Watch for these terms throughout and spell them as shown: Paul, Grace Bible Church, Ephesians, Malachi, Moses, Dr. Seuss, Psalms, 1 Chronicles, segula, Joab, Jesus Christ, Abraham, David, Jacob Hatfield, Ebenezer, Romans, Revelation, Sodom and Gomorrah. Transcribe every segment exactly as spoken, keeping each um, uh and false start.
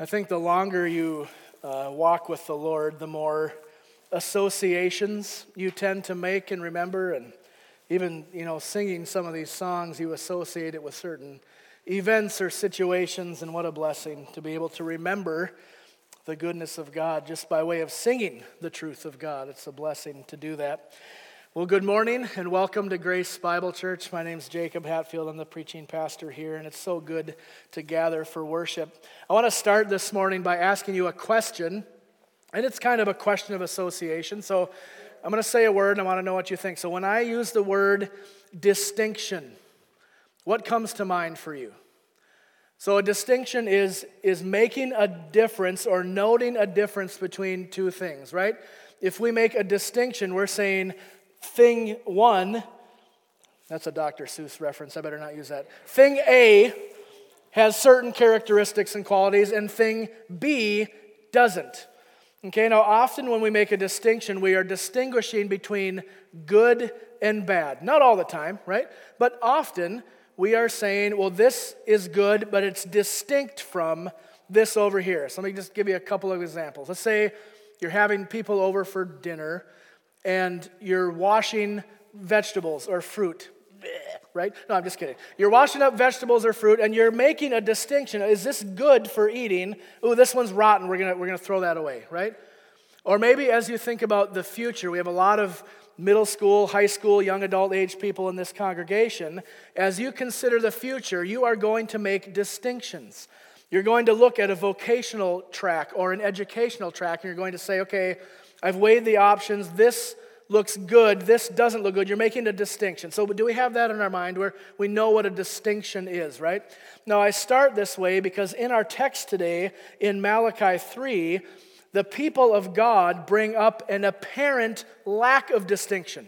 I think the longer you uh, walk with the Lord, the more associations you tend to make and remember, and even, you know, singing some of these songs, you associate it with certain events or situations, and what a blessing to be able to remember the goodness of God just by way of singing the truth of God. It's a blessing to do that. Well, good morning and welcome to Grace Bible Church. My name's Jacob Hatfield. I'm the preaching pastor here, and it's so good to gather for worship. I want to start this morning by asking you a question, and it's kind of a question of association. So I'm going to say a word, and I want to know what you think. So when I use the word distinction, what comes to mind for you? So a distinction is, is making a difference or noting a difference between two things, right? If we make a distinction, we're saying thing one, that's a Doctor Seuss reference, I better not use that. Thing A has certain characteristics and qualities, and thing B doesn't. Okay, now often when we make a distinction, we are distinguishing between good and bad. Not all the time, right? But often we are saying, well, this is good, but it's distinct from this over here. So let me just give you a couple of examples. Let's say you're having people over for dinner, and you're washing vegetables or fruit, right? No, I'm just kidding. You're washing up vegetables or fruit, and you're making a distinction. Is this good for eating? Ooh, this one's rotten. We're gonna we're gonna throw that away, right? Or maybe as you think about the future, we have a lot of middle school, high school, young adult age people in this congregation. As you consider the future, you are going to make distinctions. You're going to look at a vocational track or an educational track, and you're going to say, okay, I've weighed the options. This looks good. This doesn't look good. You're making a distinction. So do we have that in our mind where we know what a distinction is, right? Now, I start this way because in our text today, in Malachi three, the people of God bring up an apparent lack of distinction.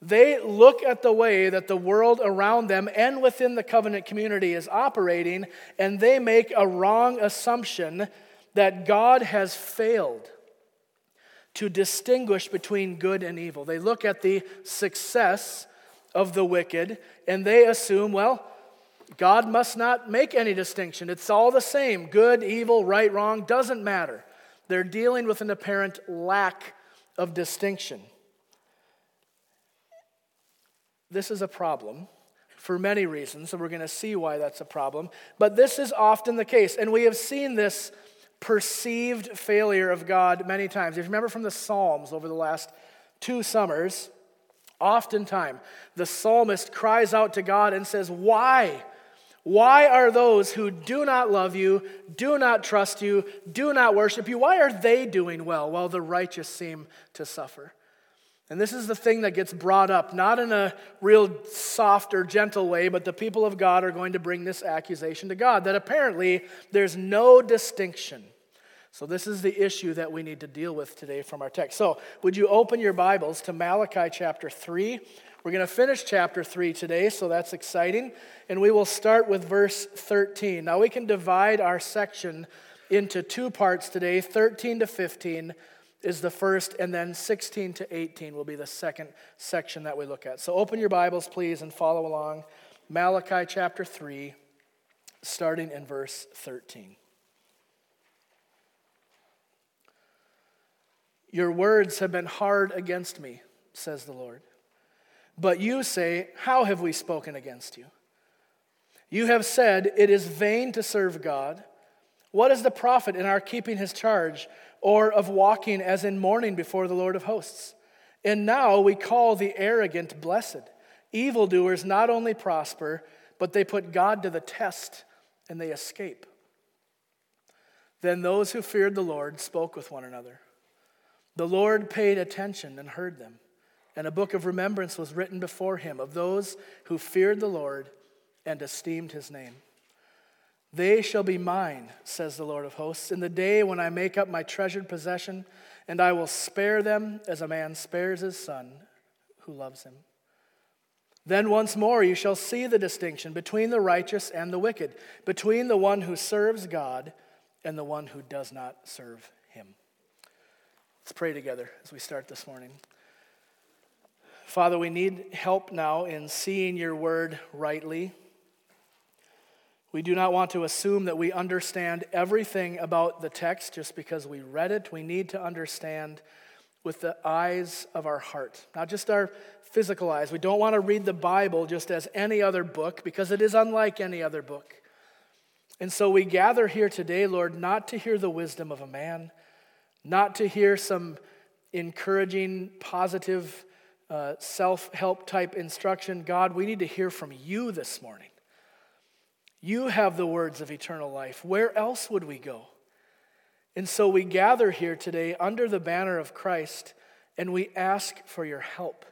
They look at the way that the world around them and within the covenant community is operating, and they make a wrong assumption that God has failed to distinguish between good and evil. They look at the success of the wicked, and they assume, well, God must not make any distinction. It's all the same. Good, evil, right, wrong, doesn't matter. They're dealing with an apparent lack of distinction. This is a problem for many reasons, and we're going to see why that's a problem. But this is often the case, and we have seen this perceived failure of God many times. If you remember from the Psalms over the last two summers, oftentimes the psalmist cries out to God and says, why? Why are those who do not love you, do not trust you, do not worship you, why are they doing well while the righteous seem to suffer? And this is the thing that gets brought up, not in a real soft or gentle way, but the people of God are going to bring this accusation to God, that apparently there's no distinction. So this is the issue that we need to deal with today from our text. So would you open your Bibles to Malachi chapter three? We're going to finish chapter three today, so that's exciting. And we will start with verse thirteen. Now we can divide our section into two parts today, thirteen to fifteen. Is the first, and then sixteen to eighteen will be the second section that we look at. So open your Bibles, please, and follow along. Malachi chapter three, starting in verse thirteen. Your words have been hard against me, says the Lord. But you say, how have we spoken against you? You have said, it is vain to serve God. What is the profit in our keeping his charge, or of walking as in mourning before the Lord of hosts? And now we call the arrogant blessed. Evildoers not only prosper, but they put God to the test, and they escape. Then those who feared the Lord spoke with one another. The Lord paid attention and heard them, and a book of remembrance was written before him of those who feared the Lord and esteemed his name. They shall be mine, says the Lord of hosts, in the day when I make up my treasured possession, and I will spare them as a man spares his son who loves him. Then once more you shall see the distinction between the righteous and the wicked, between the one who serves God and the one who does not serve him. Let's pray together as we start this morning. Father, we need help now in seeing your word rightly. We do not want to assume that we understand everything about the text just because we read it. We need to understand with the eyes of our heart, not just our physical eyes. We don't want to read the Bible just as any other book because it is unlike any other book. And so we gather here today, Lord, not to hear the wisdom of a man, not to hear some encouraging, positive, uh, self-help type instruction. God, we need to hear from you this morning. You have the words of eternal life. Where else would we go? And so we gather here today under the banner of Christ, and we ask for your help.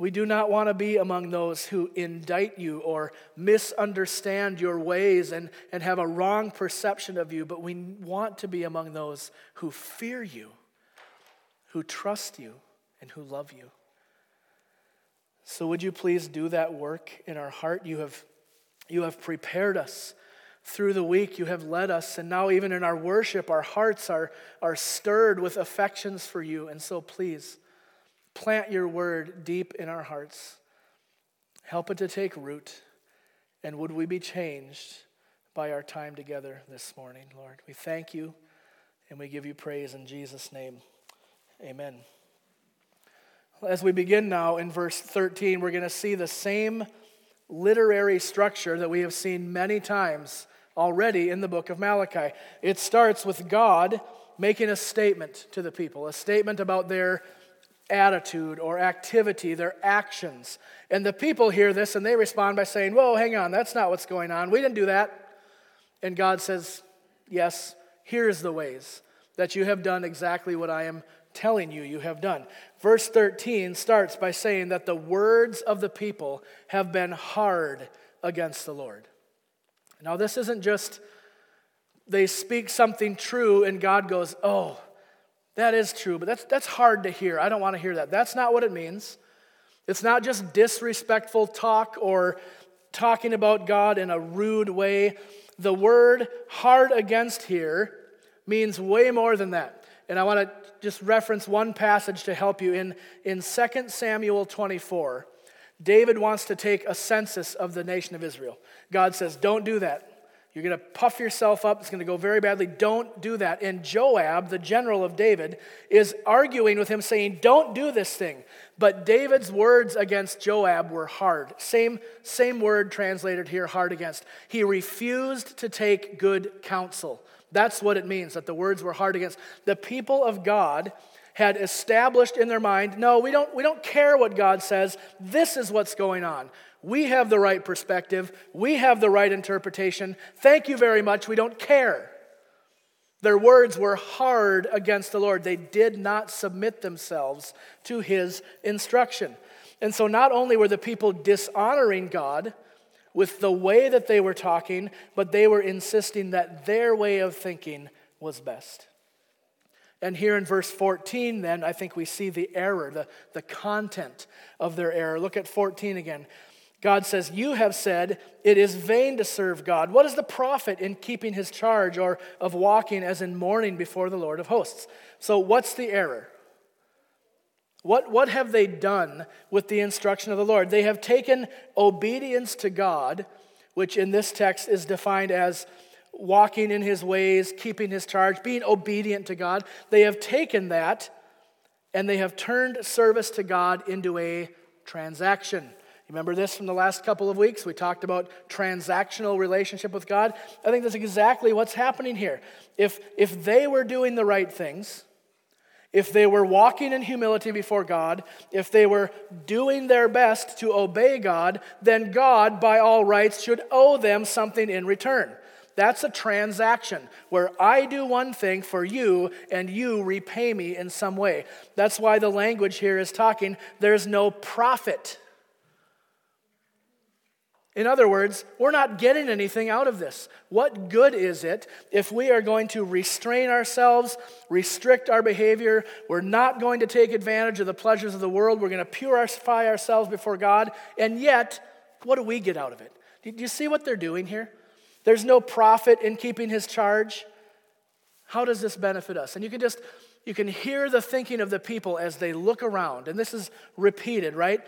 We do not want to be among those who indict you or misunderstand your ways and, and have a wrong perception of you, but we want to be among those who fear you, who trust you, and who love you. So would you please do that work in our heart? You have You have prepared us through the week. You have led us. And now even in our worship, our hearts are, are stirred with affections for you. And so please, plant your word deep in our hearts. Help it to take root. And would we be changed by our time together this morning, Lord. We thank you and we give you praise in Jesus' name. Amen. Well, as we begin now in verse thirteen, we're going to see the same literary structure that we have seen many times already in the book of Malachi. It starts with God making a statement to the people, a statement about their attitude or activity, their actions. And the people hear this and they respond by saying, whoa, hang on, that's not what's going on. We didn't do that. And God says, yes, here's the ways that you have done exactly what I am telling you you have done. Verse thirteen starts by saying that the words of the people have been hard against the Lord. Now this isn't just they speak something true and God goes, oh, that is true, but that's that's hard to hear. I don't want to hear that. That's not what it means. It's not just disrespectful talk or talking about God in a rude way. The word hard against here means way more than that. And I want to just reference one passage to help you. In, in Second Samuel twenty-four, David wants to take a census of the nation of Israel. God says, don't do that. You're going to puff yourself up. It's going to go very badly. Don't do that. And Joab, the general of David, is arguing with him saying, don't do this thing. But David's words against Joab were hard. Same, same word translated here, hard against. He refused to take good counsel. That's what it means, that the words were hard against. The people of God had established in their mind, no, we don't, we don't care what God says. This is what's going on. We have the right perspective. We have the right interpretation. Thank you very much. We don't care. Their words were hard against the Lord. They did not submit themselves to his instruction. And so not only were the people dishonoring God with the way that they were talking, but they were insisting that their way of thinking was best. And here in verse fourteen, then, I think we see the error, the, the content of their error. Look at fourteen again. God says, you have said it is vain to serve God. What is the profit in keeping his charge or of walking as in mourning before the Lord of hosts? So what's the error? What, what have they done with the instruction of the Lord? They have taken obedience to God, which in this text is defined as walking in his ways, keeping his charge, being obedient to God. They have taken that and they have turned service to God into a transaction. Remember this from the last couple of weeks? We talked about transactional relationship with God. I think that's exactly what's happening here. If, if they were doing the right things, if they were walking in humility before God, if they were doing their best to obey God, then God, by all rights, should owe them something in return. That's a transaction where I do one thing for you and you repay me in some way. That's why the language here is talking, there's no profit. In other words, we're not getting anything out of this. What good is it if we are going to restrain ourselves, restrict our behavior, we're not going to take advantage of the pleasures of the world, we're going to purify ourselves before God, and yet, what do we get out of it? Do you see what they're doing here? There's no profit in keeping his charge. How does this benefit us? And you can just, you can hear the thinking of the people as they look around, and this is repeated, right?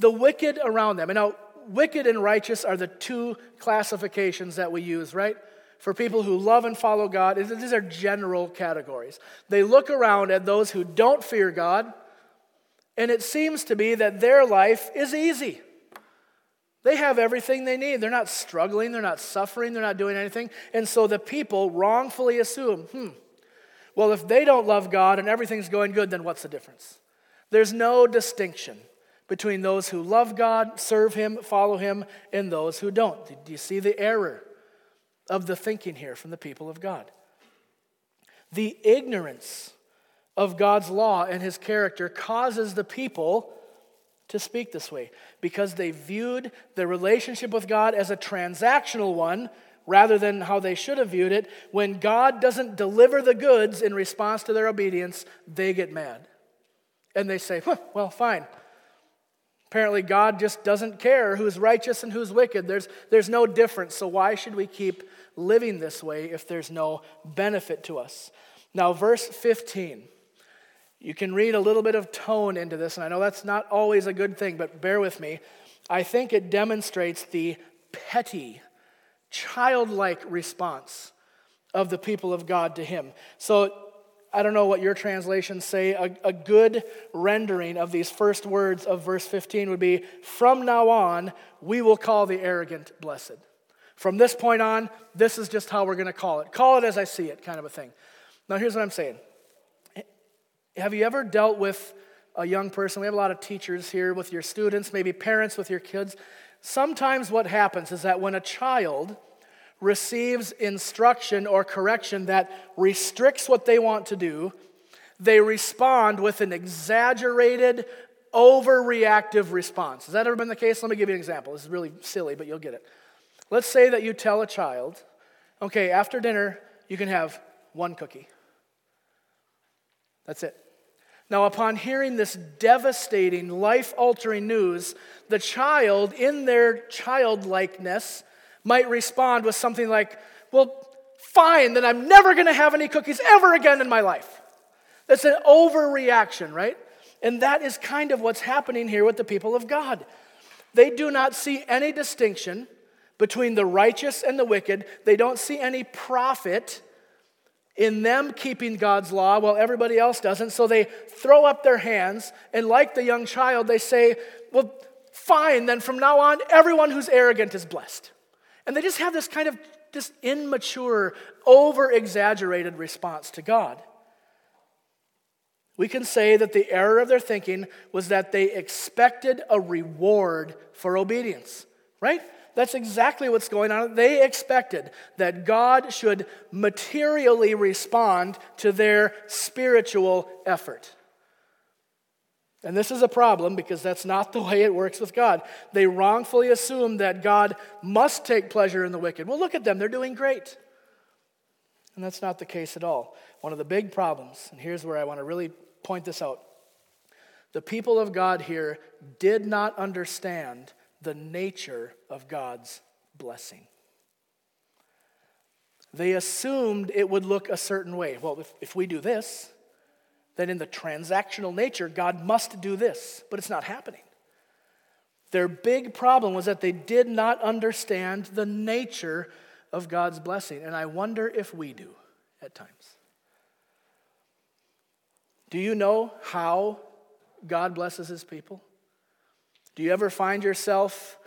The wicked around them, and now, wicked and righteous are the two classifications that we use, right? For people who love and follow God, these are general categories. They look around at those who don't fear God, and it seems to be that their life is easy. They have everything they need. They're not struggling. They're not suffering. They're not doing anything. And so the people wrongfully assume, hmm, well, if they don't love God and everything's going good, then what's the difference? There's no distinction between those who love God, serve Him, follow Him, and those who don't. Do you see the error of the thinking here from the people of God? The ignorance of God's law and His character causes the people to speak this way because they viewed their relationship with God as a transactional one rather than how they should have viewed it. When God doesn't deliver the goods in response to their obedience, they get mad. And they say, huh, well, fine. Apparently God just doesn't care who's righteous and who's wicked. There's, there's no difference, so why should we keep living this way if there's no benefit to us? Now, verse fifteen. You can read a little bit of tone into this, and I know that's not always a good thing, but bear with me. I think it demonstrates the petty, childlike response of the people of God to Him. So, I don't know what your translations say. A, a good rendering of these first words of verse fifteen would be, from now on, we will call the arrogant blessed. From this point on, this is just how we're going to call it. Call it as I see it, kind of a thing. Now, here's what I'm saying. Have you ever dealt with a young person? We have a lot of teachers here with your students, maybe parents with your kids. Sometimes what happens is that when a child receives instruction or correction that restricts what they want to do, they respond with an exaggerated, overreactive response. Has that ever been the case? Let me give you an example. This is really silly, but you'll get it. Let's say that you tell a child, okay, after dinner, you can have one cookie. That's it. Now, upon hearing this devastating, life-altering news, the child, in their childlikeness, might respond with something like, well, fine, then I'm never going to have any cookies ever again in my life. That's an overreaction, right? And that is kind of what's happening here with the people of God. They do not see any distinction between the righteous and the wicked. They don't see any profit in them keeping God's law while everybody else doesn't, so they throw up their hands, and like the young child, they say, well, fine, then from now on, everyone who's arrogant is blessed. And they just have this kind of just immature, over-exaggerated response to God. We can say that the error of their thinking was that they expected a reward for obedience, right? That's exactly what's going on. They expected that God should materially respond to their spiritual effort. And this is a problem because that's not the way it works with God. They wrongfully assume that God must take pleasure in the wicked. Well, look at them. They're doing great. And that's not the case at all. One of the big problems, and here's where I want to really point this out. The people of God here did not understand the nature of God's blessing. They assumed it would look a certain way. Well, if, if we do this, then in the transactional nature, God must do this, but it's not happening. Their big problem was that they did not understand the nature of God's blessing, and I wonder if we do at times. Do you know how God blesses His people? Do you ever find yourself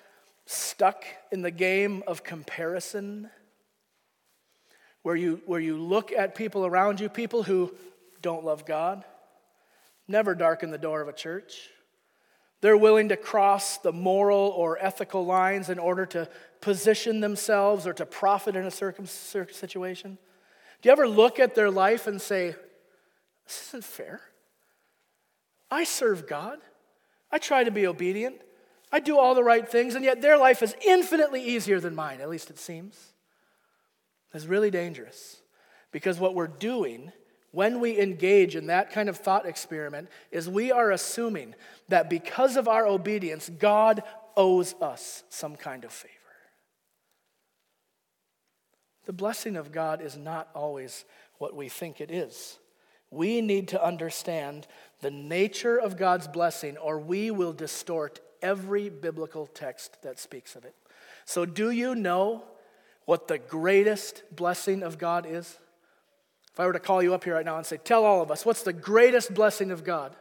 stuck in the game of comparison where you where you look at people around you, people who don't love God, never darken the door of a church? They're willing to cross the moral or ethical lines in order to position themselves or to profit in a circum situation. Do you ever look at their life and say, this isn't fair? I serve God. I try to be obedient. I do all the right things, and yet their life is infinitely easier than mine, at least it seems. It's really dangerous because what we're doing when we engage in that kind of thought experiment is we are assuming that because of our obedience, God owes us some kind of favor. The blessing of God is not always what we think it is. We need to understand the nature of God's blessing, or we will distort every biblical text that speaks of it. So do you know what the greatest blessing of God is? If I were to call you up here right now and say, tell all of us, what's the greatest blessing of God?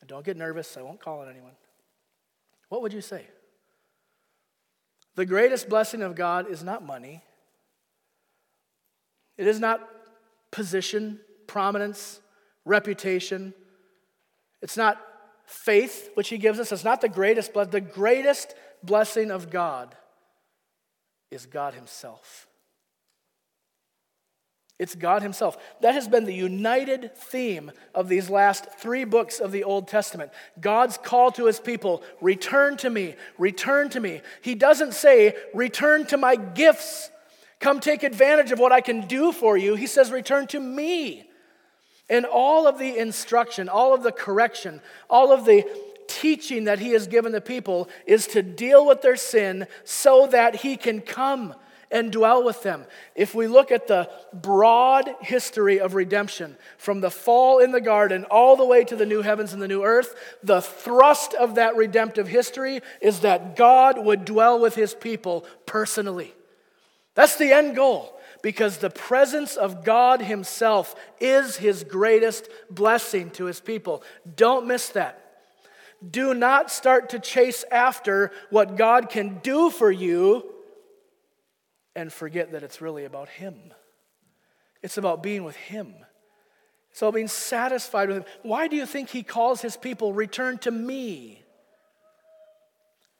And don't get nervous, I won't call on anyone. What would you say? The greatest blessing of God is not money. It is not position, prominence, reputation. It's not faith, which he gives us. It's not the greatest blessing. The greatest blessing of God is God himself. It's God himself. That has been the united theme of these last three books of the Old Testament. God's call to his people, return to me, return to me. He doesn't say, return to my gifts. Come take advantage of what I can do for you. He says, return to me. And all of the instruction, all of the correction, all of the teaching that he has given the people is to deal with their sin so that he can come and dwell with them. If we look at the broad history of redemption, from the fall in the garden all the way to the new heavens and the new earth, the thrust of that redemptive history is that God would dwell with his people personally. That's the end goal, because the presence of God himself is his greatest blessing to his people. Don't miss that. Do not start to chase after what God can do for you and forget that it's really about him. It's about being with him. It's about being satisfied with him. Why do you think he calls his people, return to me?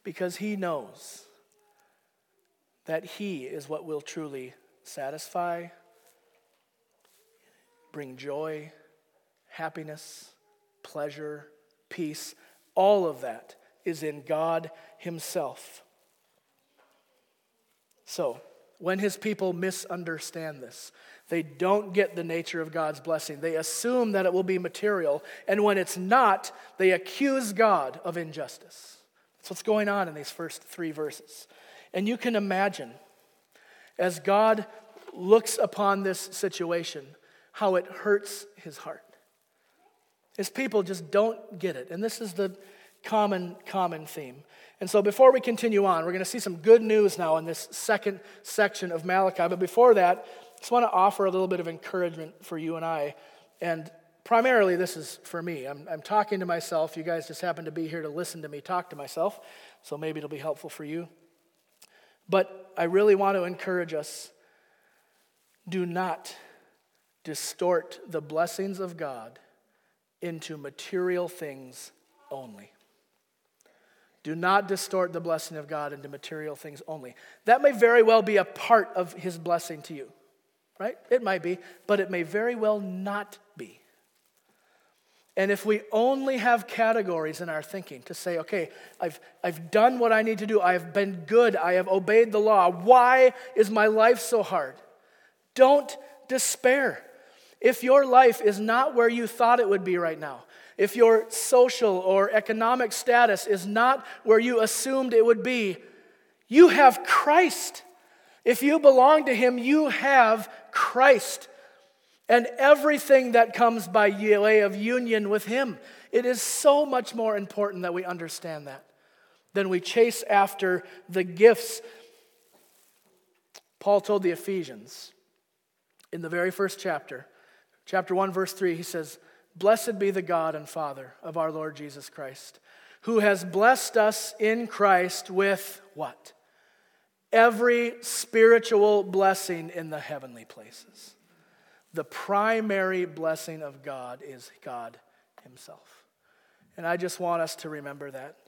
Because he knows that he is what will truly satisfy, bring joy, happiness, pleasure, peace. All of that is in God himself. So, when his people misunderstand this, they don't get the nature of God's blessing. They assume that it will be material, and when it's not, they accuse God of injustice. That's what's going on in these first three verses. And you can imagine, as God looks upon this situation, how it hurts his heart. His people just don't get it. And this is the common, common theme. And so before we continue on, we're going to see some good news now in this second section of Malachi. But before that, I just want to offer a little bit of encouragement for you and I. And primarily, this is for me. I'm, I'm talking to myself. You guys just happen to be here to listen to me talk to myself. So maybe it'll be helpful for you. But I really want to encourage us, do not distort the blessings of God into material things only. Do not distort the blessing of God into material things only. That may very well be a part of his blessing to you, right? It might be, but it may very well not be. And if we only have categories in our thinking to say, okay, I've I've done what I need to do. I have been good. I have obeyed the law. Why is my life so hard? Don't despair. If your life is not where you thought it would be right now, if your social or economic status is not where you assumed it would be, you have Christ. If you belong to him, you have Christ. And everything that comes by way of union with him. It is so much more important that we understand that than we chase after the gifts. Paul told the Ephesians in the very first chapter, chapter one, verse three, he says, "Blessed be the God and Father of our Lord Jesus Christ, who has blessed us in Christ with what? Every spiritual blessing in the heavenly places." The primary blessing of God is God himself. And I just want us to remember that.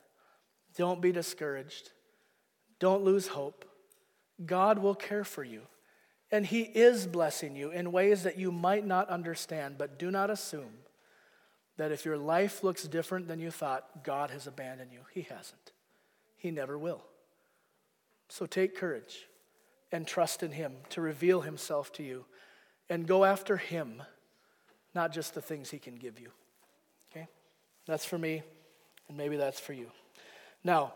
Don't be discouraged. Don't lose hope. God will care for you. And he is blessing you in ways that you might not understand, but do not assume that if your life looks different than you thought, God has abandoned you. He hasn't. He never will. So take courage and trust in him to reveal himself to you. And go after him, not just the things he can give you. Okay? That's for me, and maybe that's for you. Now,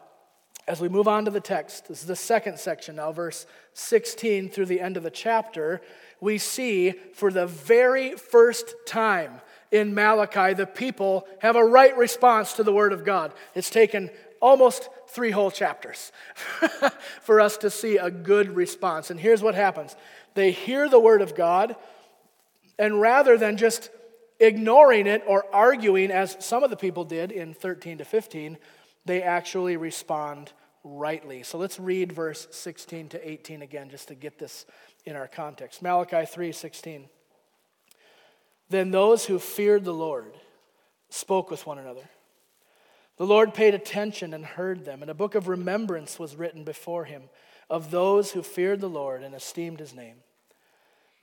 as we move on to the text, this is the second section now, verse sixteen through the end of the chapter, we see for the very first time in Malachi, the people have a right response to the word of God. It's taken almost three whole chapters for us to see a good response. And here's what happens. They hear the word of God, and rather than just ignoring it or arguing, as some of the people did in thirteen to fifteen, they actually respond rightly. So let's read verse sixteen to eighteen again, just to get this in our context. Malachi three sixteen. Then those who feared the Lord spoke with one another. The Lord paid attention and heard them, and a book of remembrance was written before him of those who feared the Lord and esteemed his name.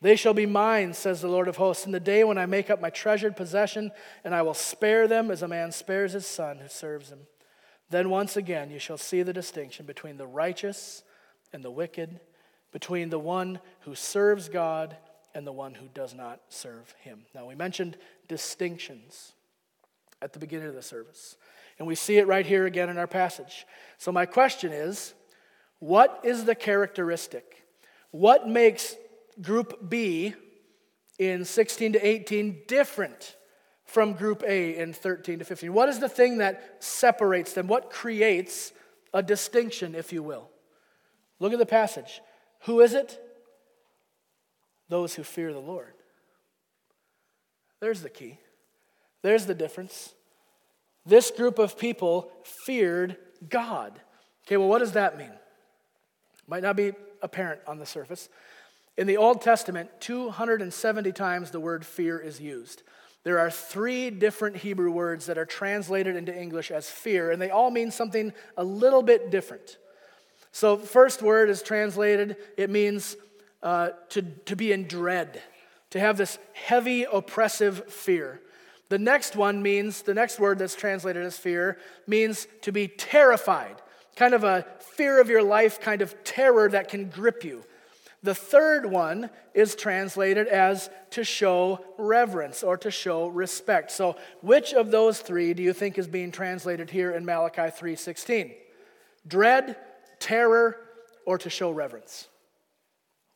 They shall be mine, says the Lord of hosts, in the day when I make up my treasured possession, and I will spare them as a man spares his son who serves him. Then once again you shall see the distinction between the righteous and the wicked, between the one who serves God and the one who does not serve him. Now, we mentioned distinctions at the beginning of the service, and we see it right here again in our passage. So my question is, what is the characteristic? What makes Group B in sixteen to eighteen different from Group A in thirteen to fifteen? What is the thing that separates them? What creates a distinction, if you will? Look at the passage. Who is it? Those who fear the Lord. There's the key. There's the difference. This group of people feared God. Okay, well, what does that mean? Might not be apparent on the surface. In the Old Testament, two hundred seventy times the word fear is used. There are three different Hebrew words that are translated into English as fear, and they all mean something a little bit different. So first word is translated, it means uh, to, to be in dread, to have this heavy, oppressive fear. The next one means, the next word that's translated as fear means to be terrified, kind of a fear of your life, kind of terror that can grip you. The third one is translated as to show reverence or to show respect. So which of those three do you think is being translated here in Malachi three sixteen? Dread, terror, or to show reverence?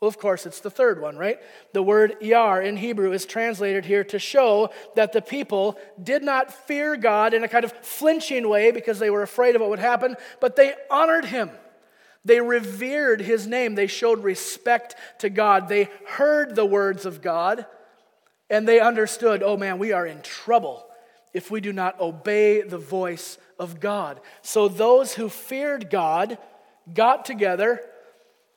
Well, of course, it's the third one, right? The word yar in Hebrew is translated here to show that the people did not fear God in a kind of flinching way because they were afraid of what would happen, but they honored him. They revered his name. They showed respect to God. They heard the words of God, and they understood, oh man, we are in trouble if we do not obey the voice of God. So those who feared God got together,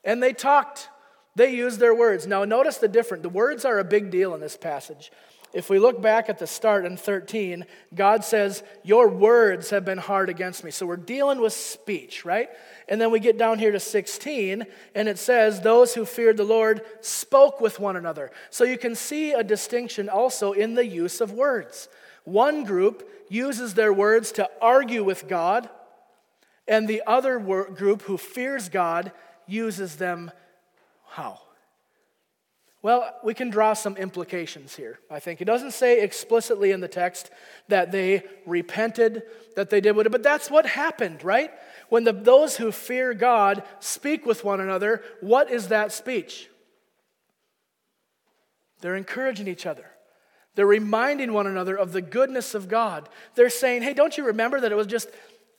and they talked. They used their words. Now notice the difference. The words are a big deal in this passage. If we look back at the start in thirteen, God says, your words have been hard against me. So we're dealing with speech, right? And then we get down here to sixteen, and it says, those who feared the Lord spoke with one another. So you can see a distinction also in the use of words. One group uses their words to argue with God, and the other group who fears God uses them how? Well, we can draw some implications here, I think. It doesn't say explicitly in the text that they repented, that they did what, but that's what happened, right? When the, those who fear God speak with one another, what is that speech? They're encouraging each other. They're reminding one another of the goodness of God. They're saying, hey, don't you remember that it was just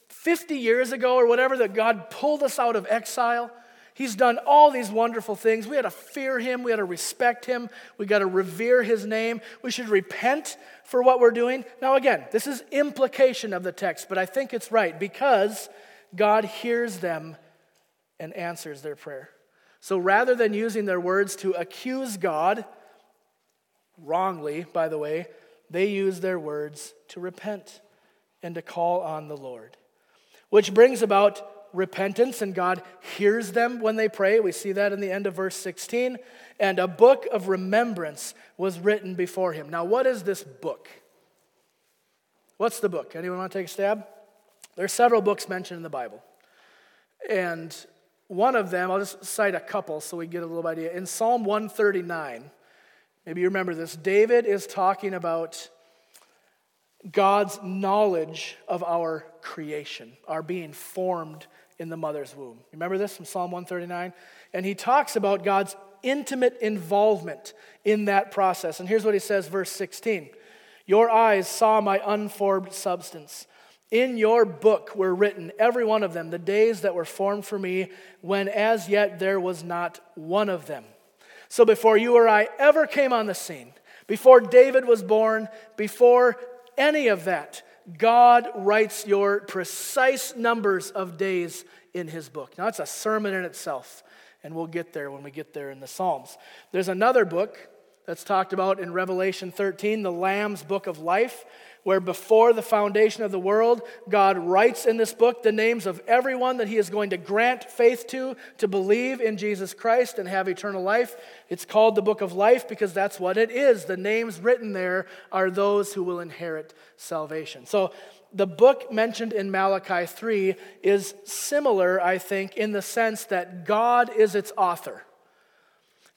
fifty years ago or whatever that God pulled us out of exile? He's done all these wonderful things. We had to fear him. We had to respect him. We got to revere his name. We should repent for what we're doing. Now again, this is implication of the text, but I think it's right because God hears them and answers their prayer. So rather than using their words to accuse God, wrongly, by the way, they use their words to repent and to call on the Lord, which brings about repentance, and God hears them when they pray. We see that in the end of verse sixteen. And a book of remembrance was written before him. Now, what is this book? What's the book? Anyone want to take a stab? There are several books mentioned in the Bible. And one of them, I'll just cite a couple so we get a little idea. In Psalm one thirty-nine, maybe you remember this, David is talking about God's knowledge of our creation, our being formed in the mother's womb. Remember this from Psalm one thirty-nine? And he talks about God's intimate involvement in that process. And here's what he says, verse sixteen. Your eyes saw my unformed substance. In your book were written, every one of them, the days that were formed for me, when as yet there was not one of them. So before you or I ever came on the scene, before David was born, before any of that, God writes your precise numbers of days in his book. Now, it's a sermon in itself, and we'll get there when we get there in the Psalms. There's another book that's talked about in Revelation thirteen, the Lamb's Book of Life, where before the foundation of the world, God writes in this book the names of everyone that he is going to grant faith to, to believe in Jesus Christ and have eternal life. It's called the Book of Life because that's what it is. The names written there are those who will inherit salvation. So the book mentioned in Malachi three is similar, I think, in the sense that God is its author.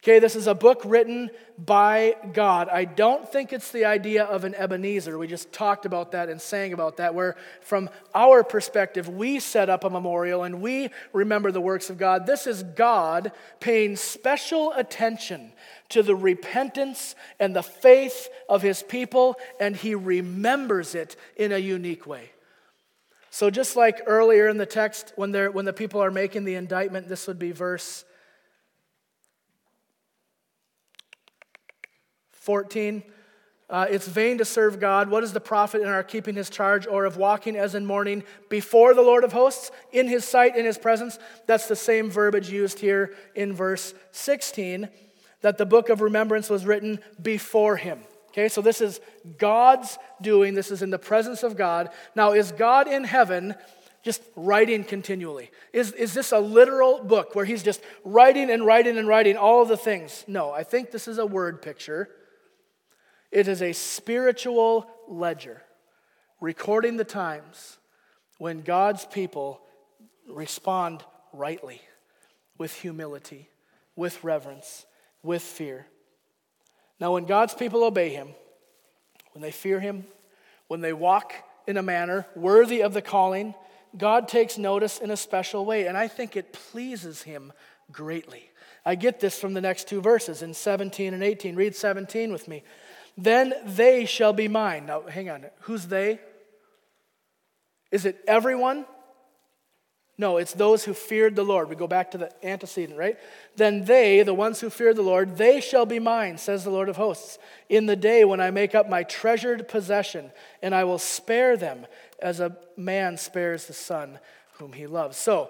Okay, this is a book written by God. I don't think it's the idea of an Ebenezer. We just talked about that and sang about that, where from our perspective, we set up a memorial and we remember the works of God. This is God paying special attention to the repentance and the faith of his people, and he remembers it in a unique way. So just like earlier in the text, when they're, when the people are making the indictment, this would be verse fourteen, uh, it's vain to serve God. What is the profit in our keeping his charge or of walking as in mourning before the Lord of hosts, in his sight, in his presence? That's the same verbiage used here in verse sixteen, that the book of remembrance was written before him. Okay, so this is God's doing. This is in the presence of God. Now, is God in heaven just writing continually? Is, is this a literal book where he's just writing and writing and writing all of the things? No, I think this is a word picture. It is a spiritual ledger recording the times when God's people respond rightly, with humility, with reverence, with fear. Now, when God's people obey him, when they fear him, when they walk in a manner worthy of the calling, God takes notice in a special way, and I think it pleases him greatly. I get this from the next two verses in seventeen and eighteen. Read seventeen with me. Then they shall be mine. Now, hang on. Who's they? Is it everyone? No, it's those who feared the Lord. We go back to the antecedent, right? Then they, the ones who feared the Lord, they shall be mine, says the Lord of hosts, in the day when I make up my treasured possession, and I will spare them as a man spares the son whom he loves. So,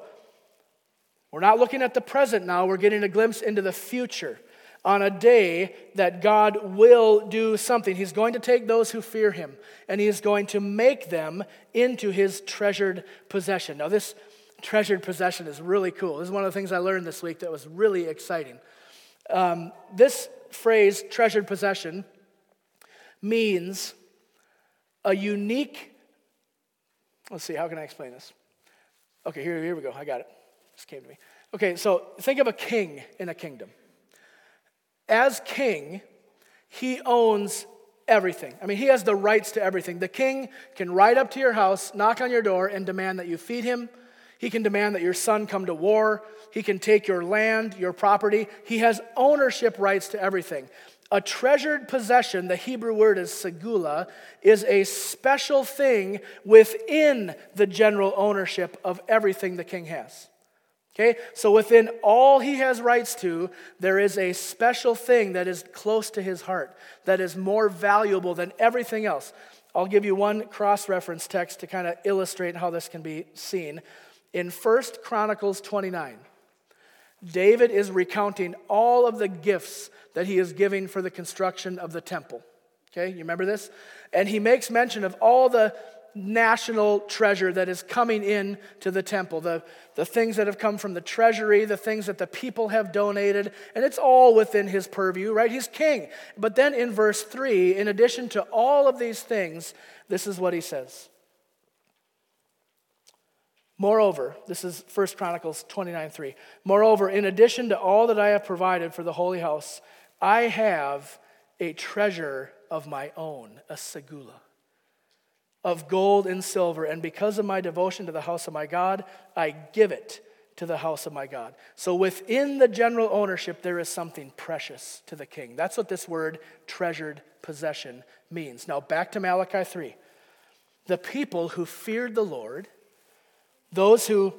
we're not looking at the present now. We're getting a glimpse into the future, on a day that God will do something. He's going to take those who fear him, and he is going to make them into his treasured possession. Now, this treasured possession is really cool. This is one of the things I learned this week that was really exciting. Um, this phrase, treasured possession, means a unique, let's see, how can I explain this? Okay, here, here we go. I got it. This came to me. Okay, so think of a king in a kingdom. As king, he owns everything. I mean, he has the rights to everything. The king can ride up to your house, knock on your door, and demand that you feed him. He can demand that your son come to war. He can take your land, your property. He has ownership rights to everything. A treasured possession, the Hebrew word is segula, is a special thing within the general ownership of everything the king has. Okay, so within all he has rights to, there is a special thing that is close to his heart, that is more valuable than everything else. I'll give you one cross-reference text to kind of illustrate how this can be seen. In First Chronicles twenty-nine, David is recounting all of the gifts that he is giving for the construction of the temple. Okay, you remember this? And he makes mention of all the national treasure that is coming in to the temple, the, the things that have come from the treasury, the things that the people have donated, and it's all within his purview, right? He's king. But then in verse three, in addition to all of these things, this is what he says. Moreover, this is First Chronicles twenty-nine three. Moreover, in addition to all that I have provided for the holy house, I have a treasure of my own, a segula, of gold and silver, and because of my devotion to the house of my God, I give it to the house of my God. So within the general ownership, there is something precious to the king. That's what this word treasured possession means. Now back to Malachi three. the people who feared the Lord, those who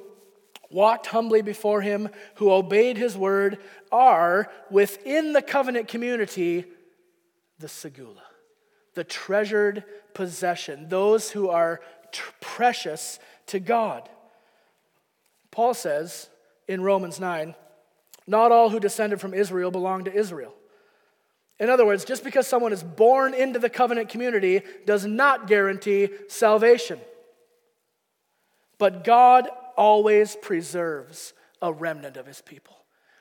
walked humbly before him, who obeyed his word, are within the covenant community the segula, the treasured possession, those who are tr- precious to God. Paul says in Romans nine, not all who descended from Israel belong to Israel. In other words, just because someone is born into the covenant community does not guarantee salvation. But God always preserves a remnant of his people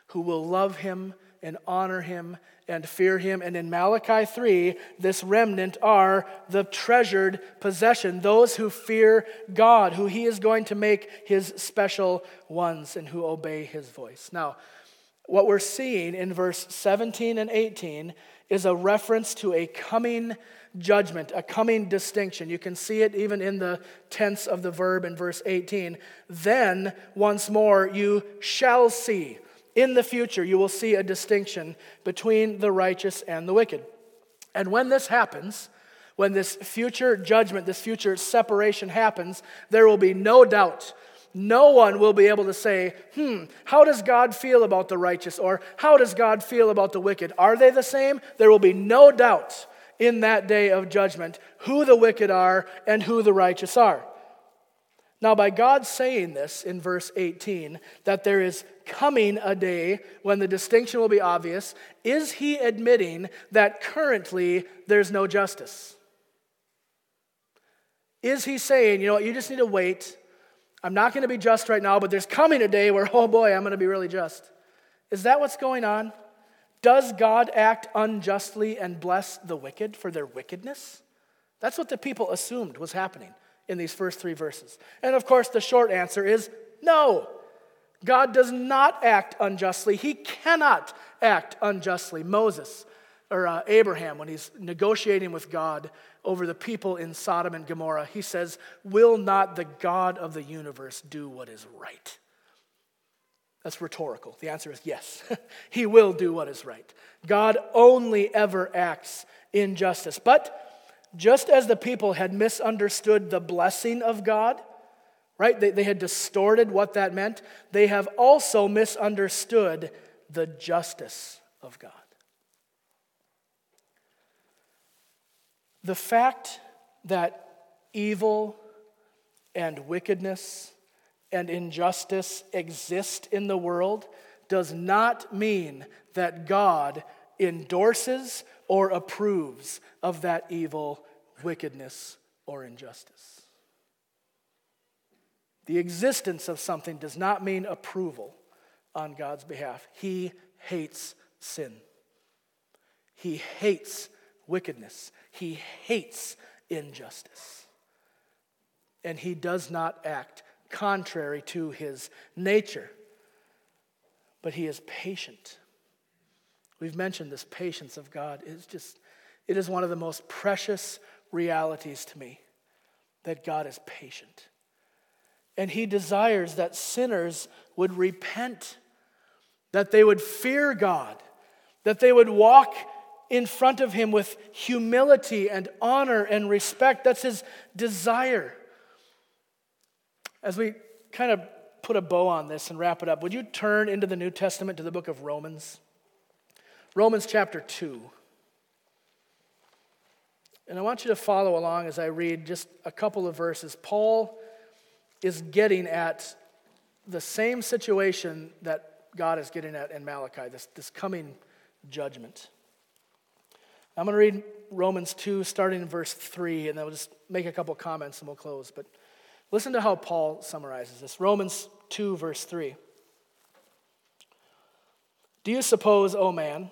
who will love him and honor him and fear him. And in Malachi three, this remnant are the treasured possession, those who fear God, who he is going to make his special ones and who obey his voice. Now, what we're seeing in verse seventeen and eighteen is a reference to a coming judgment, a coming distinction. You can see it even in the tense of the verb in verse eighteen. Then, once more, you shall see. In the future, you will see a distinction between the righteous and the wicked. And when this happens, when this future judgment, this future separation happens, there will be no doubt. No one will be able to say, hmm, how does God feel about the righteous? Or how does God feel about the wicked? Are they the same? There will be no doubt in that day of judgment who the wicked are and who the righteous are. Now, by God saying this in verse eighteen, that there is coming a day when the distinction will be obvious, is he admitting that currently there's no justice? Is he saying, you know what, you just need to wait, I'm not going to be just right now, but there's coming a day where, oh boy, I'm going to be really just. Is that what's going on? Does God act unjustly and bless the wicked for their wickedness? That's what the people assumed was happening in these first three verses. And of course, the short answer is no. God does not act unjustly. He cannot act unjustly. Moses, or uh, Abraham, when he's negotiating with God over the people in Sodom and Gomorrah, he says, will not the God of the universe do what is right? That's rhetorical. The answer is yes. He will do what is right. God only ever acts in justice. But just as the people had misunderstood the blessing of God, right? They, they had distorted what that meant. They have also misunderstood the justice of God. The fact that evil and wickedness and injustice exist in the world does not mean that God endorses or approves of that evil, wickedness, or injustice. The existence of something does not mean approval on God's behalf. He hates sin. He hates wickedness. He hates injustice. And he does not act contrary to his nature. But he is patient. We've mentioned this patience of God. It's just, it is one of the most precious realities to me that God is patient. And he desires that sinners would repent, that they would fear God, that they would walk in front of him with humility and honor and respect. That's his desire. As we kind of put a bow on this and wrap it up, would you turn into the New Testament to the book of Romans? Romans chapter two. And I want you to follow along as I read just a couple of verses. Paul is getting at the same situation that God is getting at in Malachi, this, this coming judgment. I'm going to read Romans two starting in verse three, and then we'll just make a couple comments and we'll close. But listen to how Paul summarizes this. Romans two, verse three. Do you suppose, O man,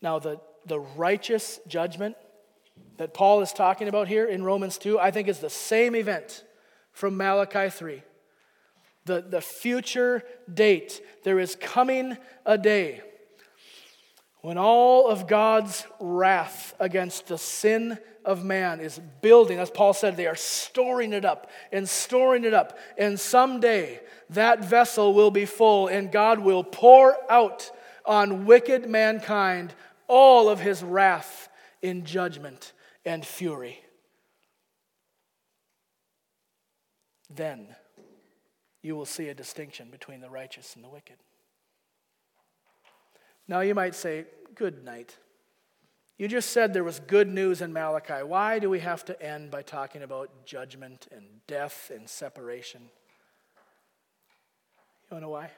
Now, the, the righteous judgment that Paul is talking about here in Romans two, I think is the same event from Malachi three. The, the future date. There is coming a day when all of God's wrath against the sin of man is building. As Paul said, they are storing it up and storing it up. And someday that vessel will be full and God will pour out on wicked mankind all of his wrath in judgment and fury. Then you will see a distinction between the righteous and the wicked. Now you might say, good night. You just said there was good news in Malachi. Why do we have to end by talking about judgment and death and separation? You want to know why?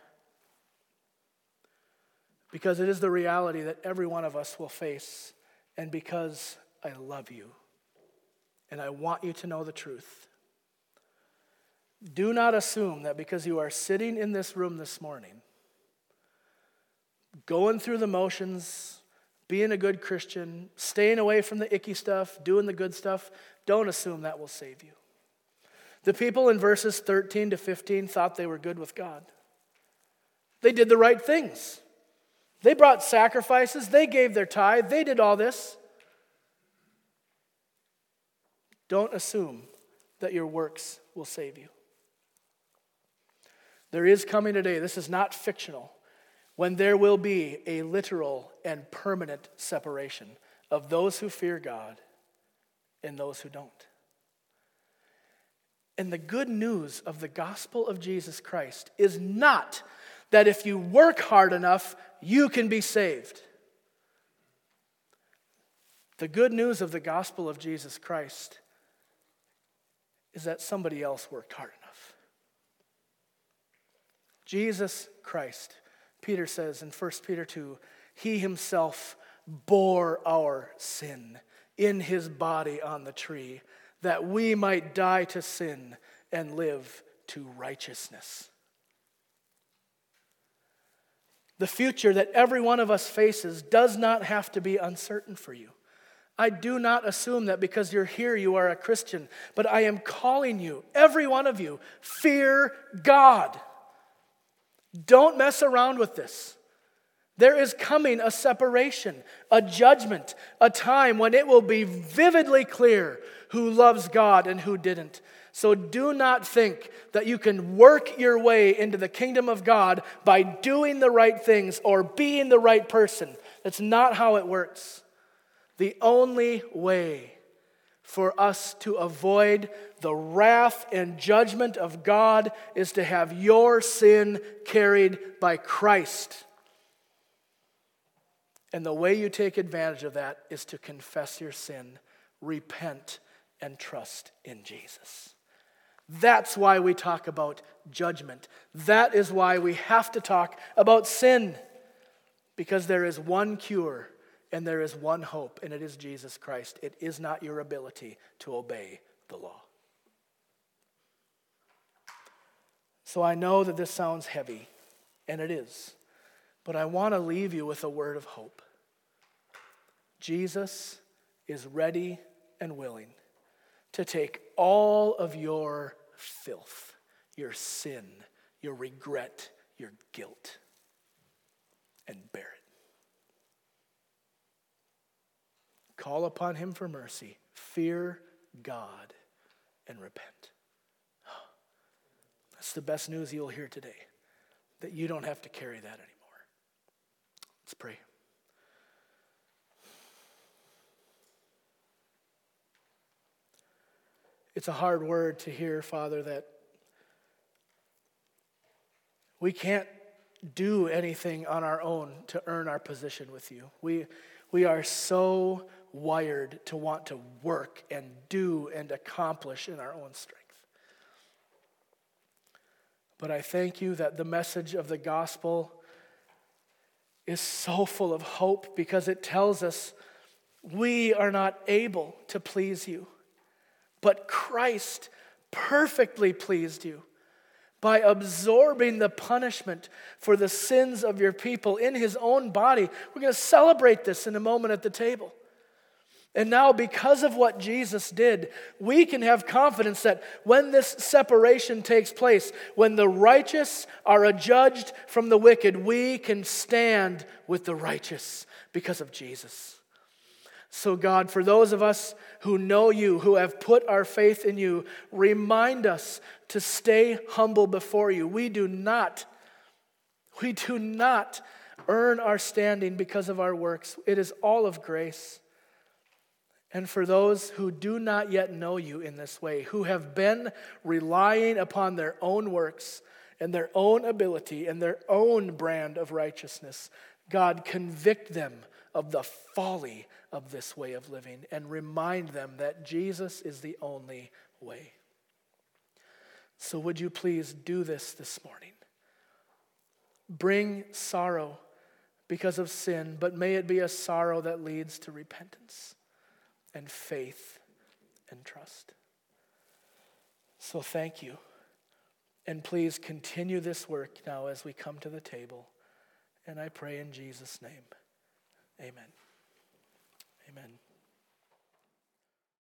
Because it is the reality that every one of us will face, and because I love you and I want you to know the truth. Do not assume that because you are sitting in this room this morning, going through the motions, being a good Christian, staying away from the icky stuff, doing the good stuff, don't assume that will save you. The people in verses thirteen to fifteen thought they were good with God. They did the right things. They brought sacrifices. They gave their tithe. They did all this. Don't assume that your works will save you. There is coming a day, this is not fictional, when there will be a literal and permanent separation of those who fear God and those who don't. And the good news of the gospel of Jesus Christ is not that if you work hard enough, you can be saved. The good news of the gospel of Jesus Christ is that somebody else worked hard enough. Jesus Christ, Peter says in First Peter two, he himself bore our sin in his body on the tree, that we might die to sin and live to righteousness. The future that every one of us faces does not have to be uncertain for you. I do not assume that because you're here, you are a Christian. But I am calling you, every one of you, fear God. Don't mess around with this. There is coming a separation, a judgment, a time when it will be vividly clear who loves God and who didn't. So do not think that you can work your way into the kingdom of God by doing the right things or being the right person. That's not how it works. The only way for us to avoid the wrath and judgment of God is to have your sin carried by Christ. And the way you take advantage of that is to confess your sin, repent, and trust in Jesus. That's why we talk about judgment. That is why we have to talk about sin, because there is one cure. And there is one hope, and it is Jesus Christ. It is not your ability to obey the law. So I know that this sounds heavy, and it is, but I want to leave you with a word of hope. Jesus is ready and willing to take all of your filth, your sin, your regret, your guilt, and bear it. Call upon him for mercy, fear God, and repent. That's the best news you'll hear today, that you don't have to carry that anymore. Let's pray. It's a hard word to hear, Father, that we can't do anything on our own to earn our position with you. We we are so wired to want to work and do and accomplish in our own strength. But I thank you that the message of the gospel is so full of hope, because it tells us we are not able to please you, but Christ perfectly pleased you by absorbing the punishment for the sins of your people in his own body. We're going to celebrate this in a moment at the table. And now, because of what Jesus did, we can have confidence that when this separation takes place, when the righteous are adjudged from the wicked, we can stand with the righteous because of Jesus. So God, for those of us who know you, who have put our faith in you, remind us to stay humble before you. We do not, we do not earn our standing because of our works. It is all of grace. And for those who do not yet know you in this way, who have been relying upon their own works and their own ability and their own brand of righteousness, God, convict them of the folly of this way of living and remind them that Jesus is the only way. So would you please do this this morning? Bring sorrow because of sin, but may it be a sorrow that leads to repentance and faith and trust. So thank you. And please continue this work now as we come to the table. And I pray in Jesus' name. Amen. Amen.